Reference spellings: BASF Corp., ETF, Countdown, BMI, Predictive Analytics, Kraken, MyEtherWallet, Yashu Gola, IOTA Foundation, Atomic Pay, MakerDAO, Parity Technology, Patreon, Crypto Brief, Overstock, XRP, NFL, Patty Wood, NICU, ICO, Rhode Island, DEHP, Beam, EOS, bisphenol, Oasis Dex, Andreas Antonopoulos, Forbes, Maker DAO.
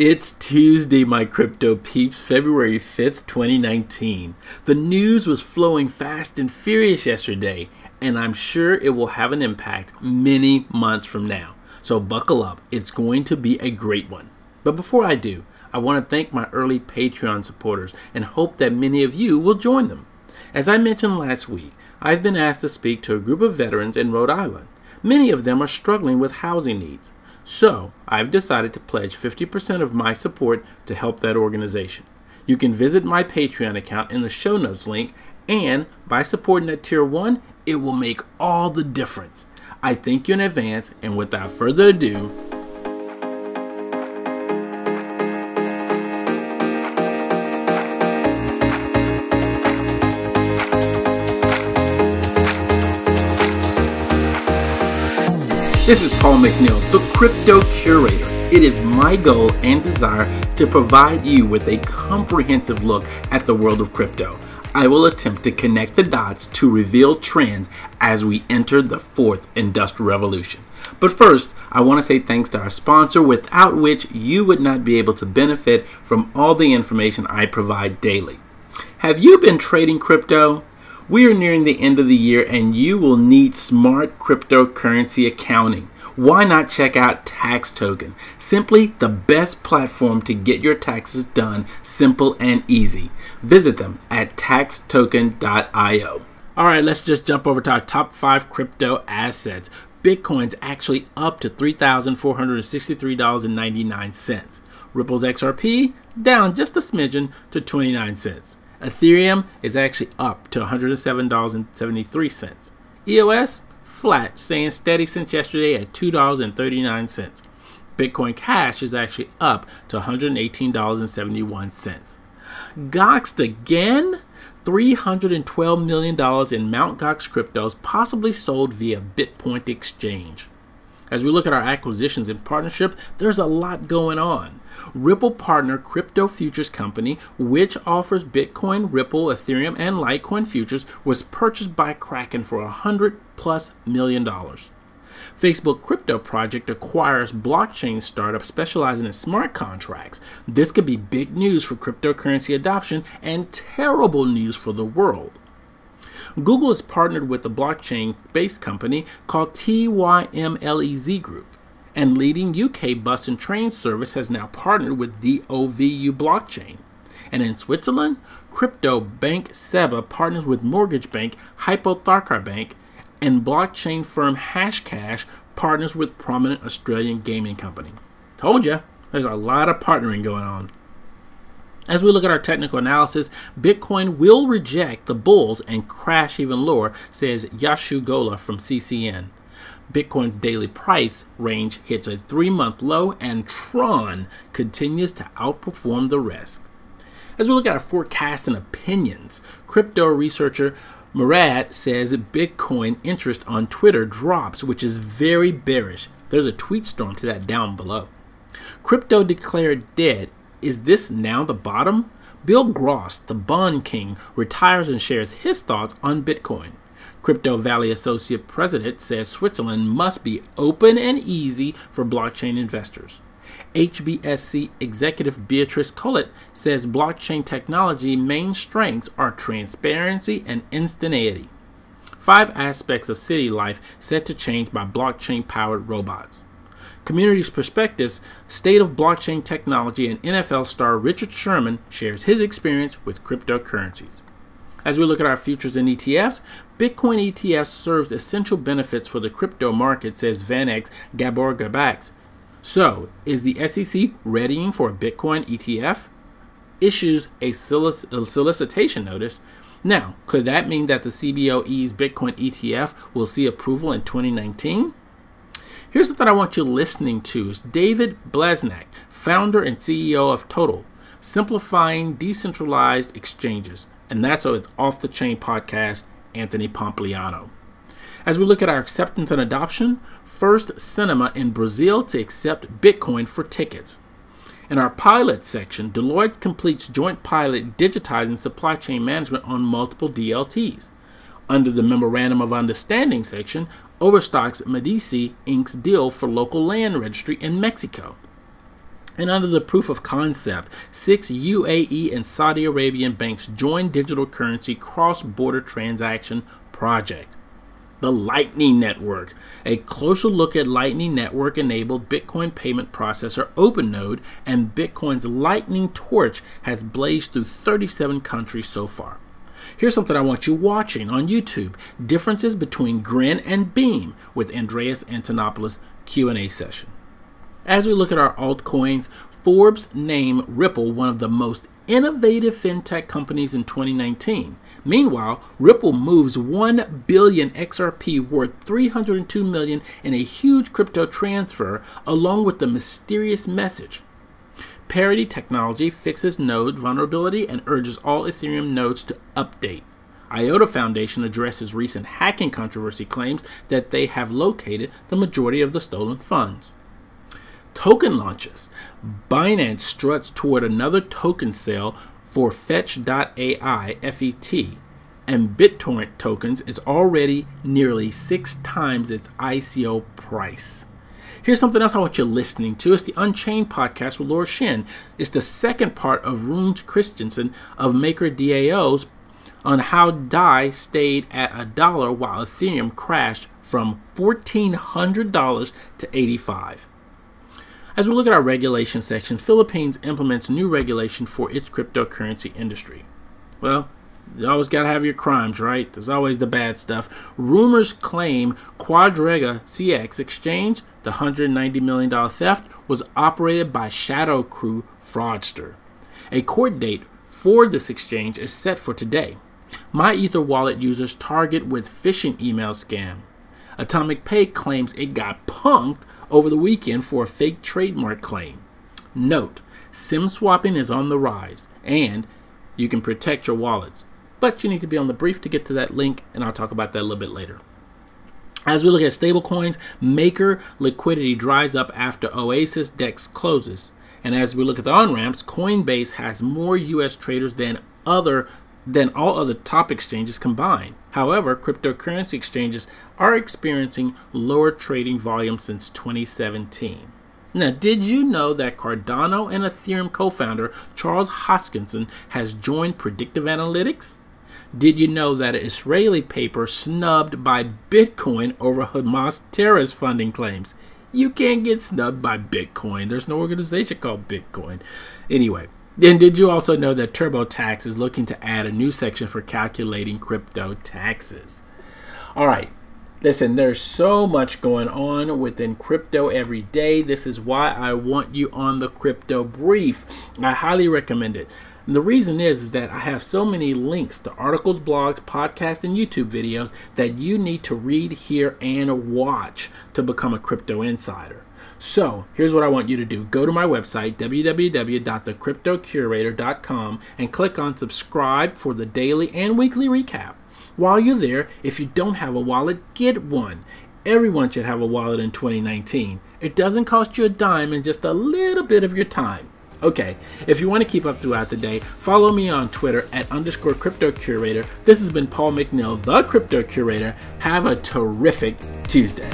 It's Tuesday, my crypto peeps, February 5th, 2019. The news was flowing fast and furious yesterday, and I'm sure it will have an impact many months from now. So buckle up, it's going to be a great one. But before I do, I want to thank my early Patreon supporters and hope that many of you will join them. As I mentioned last week, I've been asked to speak to a group of veterans in Rhode Island. Many of them are struggling with housing needs. So, I've decided to pledge 50% of my support to help that organization. You can visit my Patreon account in the show notes link, and by supporting at Tier 1, it will make all the difference. I thank you in advance, and without further ado, this is Paul McNeil, the Crypto Curator. It is my goal and desire to provide you with a comprehensive look at the world of crypto. I will attempt to connect the dots to reveal trends as we enter the fourth industrial revolution. But first, I want to say thanks to our sponsor, without which you would not be able to benefit from all the information I provide daily. Have you been trading crypto? We are nearing the end of the year and you will need smart cryptocurrency accounting. Why not check out TaxToken? Simply the best platform to get your taxes done simple and easy. Visit them at taxtoken.io. Alright, let's just jump over to our top 5 crypto assets. Bitcoin's actually up to $3,463.99. Ripple's XRP down just a smidgen to 29 cents. Ethereum is actually up to $107.73. EOS, flat, staying steady since yesterday at $2.39. Bitcoin Cash is actually up to $118.71. Goxed again? $312 million in Mt. Gox cryptos possibly sold via BitPoint Exchange. As we look at our acquisitions and partnerships, there's a lot going on. Ripple Partner Crypto Futures Company, which offers Bitcoin, Ripple, Ethereum, and Litecoin futures, was purchased by Kraken for $100+ million. Facebook Crypto Project acquires blockchain startup specializing in smart contracts. This could be big news for cryptocurrency adoption and terrible news for the world. Google has partnered with a blockchain-based company called TYMLEZ Group, and leading UK bus and train service has now partnered with DOVU Blockchain. And in Switzerland, crypto bank Seba partners with mortgage bank Hypothekarbank Bank, and blockchain firm Hashcash partners with prominent Australian gaming company. Told ya, there's a lot of partnering going on. As we look at our technical analysis, Bitcoin will reject the bulls and crash even lower, says Yashu Gola from CCN. Bitcoin's daily price range hits a 3-month low and Tron continues to outperform the rest. As we look at our forecasts and opinions, crypto researcher Murad says Bitcoin interest on Twitter drops, which is very bearish. There's a tweet storm to that down below. Crypto declared dead. Is this now the bottom? Bill Gross, the bond king, retires and shares his thoughts on Bitcoin. Crypto Valley Associate President says Switzerland must be open and easy for blockchain investors. HSBC Executive Beatrice Collett says blockchain technology main strengths are transparency and instantaneity. 5 aspects of city life set to change by blockchain-powered robots. Community's perspectives, state of blockchain technology, and NFL star Richard Sherman shares his experience with cryptocurrencies. As we look at our futures and ETFs, Bitcoin ETF serves essential benefits for the crypto market, says VanEck's Gabor Gabax. So, is the SEC readying for a Bitcoin ETF? Issues a solicitation notice. Now, could that mean that the CBOE's Bitcoin ETF will see approval in 2019? Here's the thought I want you listening to is David Blaznak, founder and CEO of Total, simplifying decentralized exchanges. And that's with Off The Chain podcast, Anthony Pompliano. As we look at our acceptance and adoption, first cinema in Brazil to accept Bitcoin for tickets. In our pilot section, Deloitte completes joint pilot digitizing supply chain management on multiple DLTs. Under the Memorandum of Understanding section, Overstock's Medici inks deal for local land registry in Mexico. And under the proof of concept, 6 UAE and Saudi Arabian banks joined digital currency cross-border transaction project. The Lightning Network. A closer look at Lightning Network enabled Bitcoin payment processor OpenNode, and Bitcoin's Lightning Torch has blazed through 37 countries so far. Here's something I want you watching on YouTube. Differences between Grin and Beam with Andreas Antonopoulos Q&A session. As we look at our altcoins, Forbes named Ripple one of the most innovative fintech companies in 2019. Meanwhile, Ripple moves 1 billion XRP worth $302 million in a huge crypto transfer, along with the mysterious message. Parity Technology fixes node vulnerability and urges all Ethereum nodes to update. IOTA Foundation addresses recent hacking controversy, claims that they have located the majority of the stolen funds. Token launches. Binance struts toward another token sale for Fetch.ai FET, and BitTorrent tokens is already nearly 6 times its ICO price. Here's something else I want you listening to. It's the Unchained podcast with Laura Shin. It's the second part of Rune Christensen of Maker DAOs on how DAI stayed at $1 while Ethereum crashed from $1,400 to $85. As we look at our regulation section, Philippines implements new regulation for its cryptocurrency industry. Well, you always got to have your crimes, right? There's always the bad stuff. Rumors claim Quadriga CX exchange, the $190 million theft, was operated by Shadow Crew fraudster. A court date for this exchange is set for today. MyEther wallet users target with phishing email scam. Atomic Pay claims it got punked over the weekend for a fake trademark claim. Note, SIM swapping is on the rise, and you can protect your wallets, but you need to be on the brief to get to that link, and I'll talk about that a little bit later. As we look at stablecoins, Maker liquidity dries up after Oasis DEX closes. And as we look at the on-ramps, Coinbase has more US traders than all other top exchanges combined. However, cryptocurrency exchanges are experiencing lower trading volumes since 2017. Now, did you know that Cardano and Ethereum co-founder Charles Hoskinson has joined Predictive Analytics? Did you know that an Israeli paper snubbed by Bitcoin over Hamas terrorist funding claims? You can't get snubbed by Bitcoin. There's no organization called Bitcoin. Anyway. And did you also know that TurboTax is looking to add a new section for calculating crypto taxes? All right, listen, there's so much going on within crypto every day. This is why I want you on the Crypto Brief. I highly recommend it. And the reason is that I have so many links to articles, blogs, podcasts, and YouTube videos that you need to read, hear, and watch to become a crypto insider. So here's what I want you to do. Go to my website, www.thecryptocurator.com, and click on subscribe for the daily and weekly recap. While you're there, if you don't have a wallet, get one. Everyone should have a wallet in 2019. It doesn't cost you a dime and just a little bit of your time. Okay, if you want to keep up throughout the day, follow me on Twitter at _cryptocurator. This has been Paul McNeil, the Crypto Curator. Have a terrific Tuesday.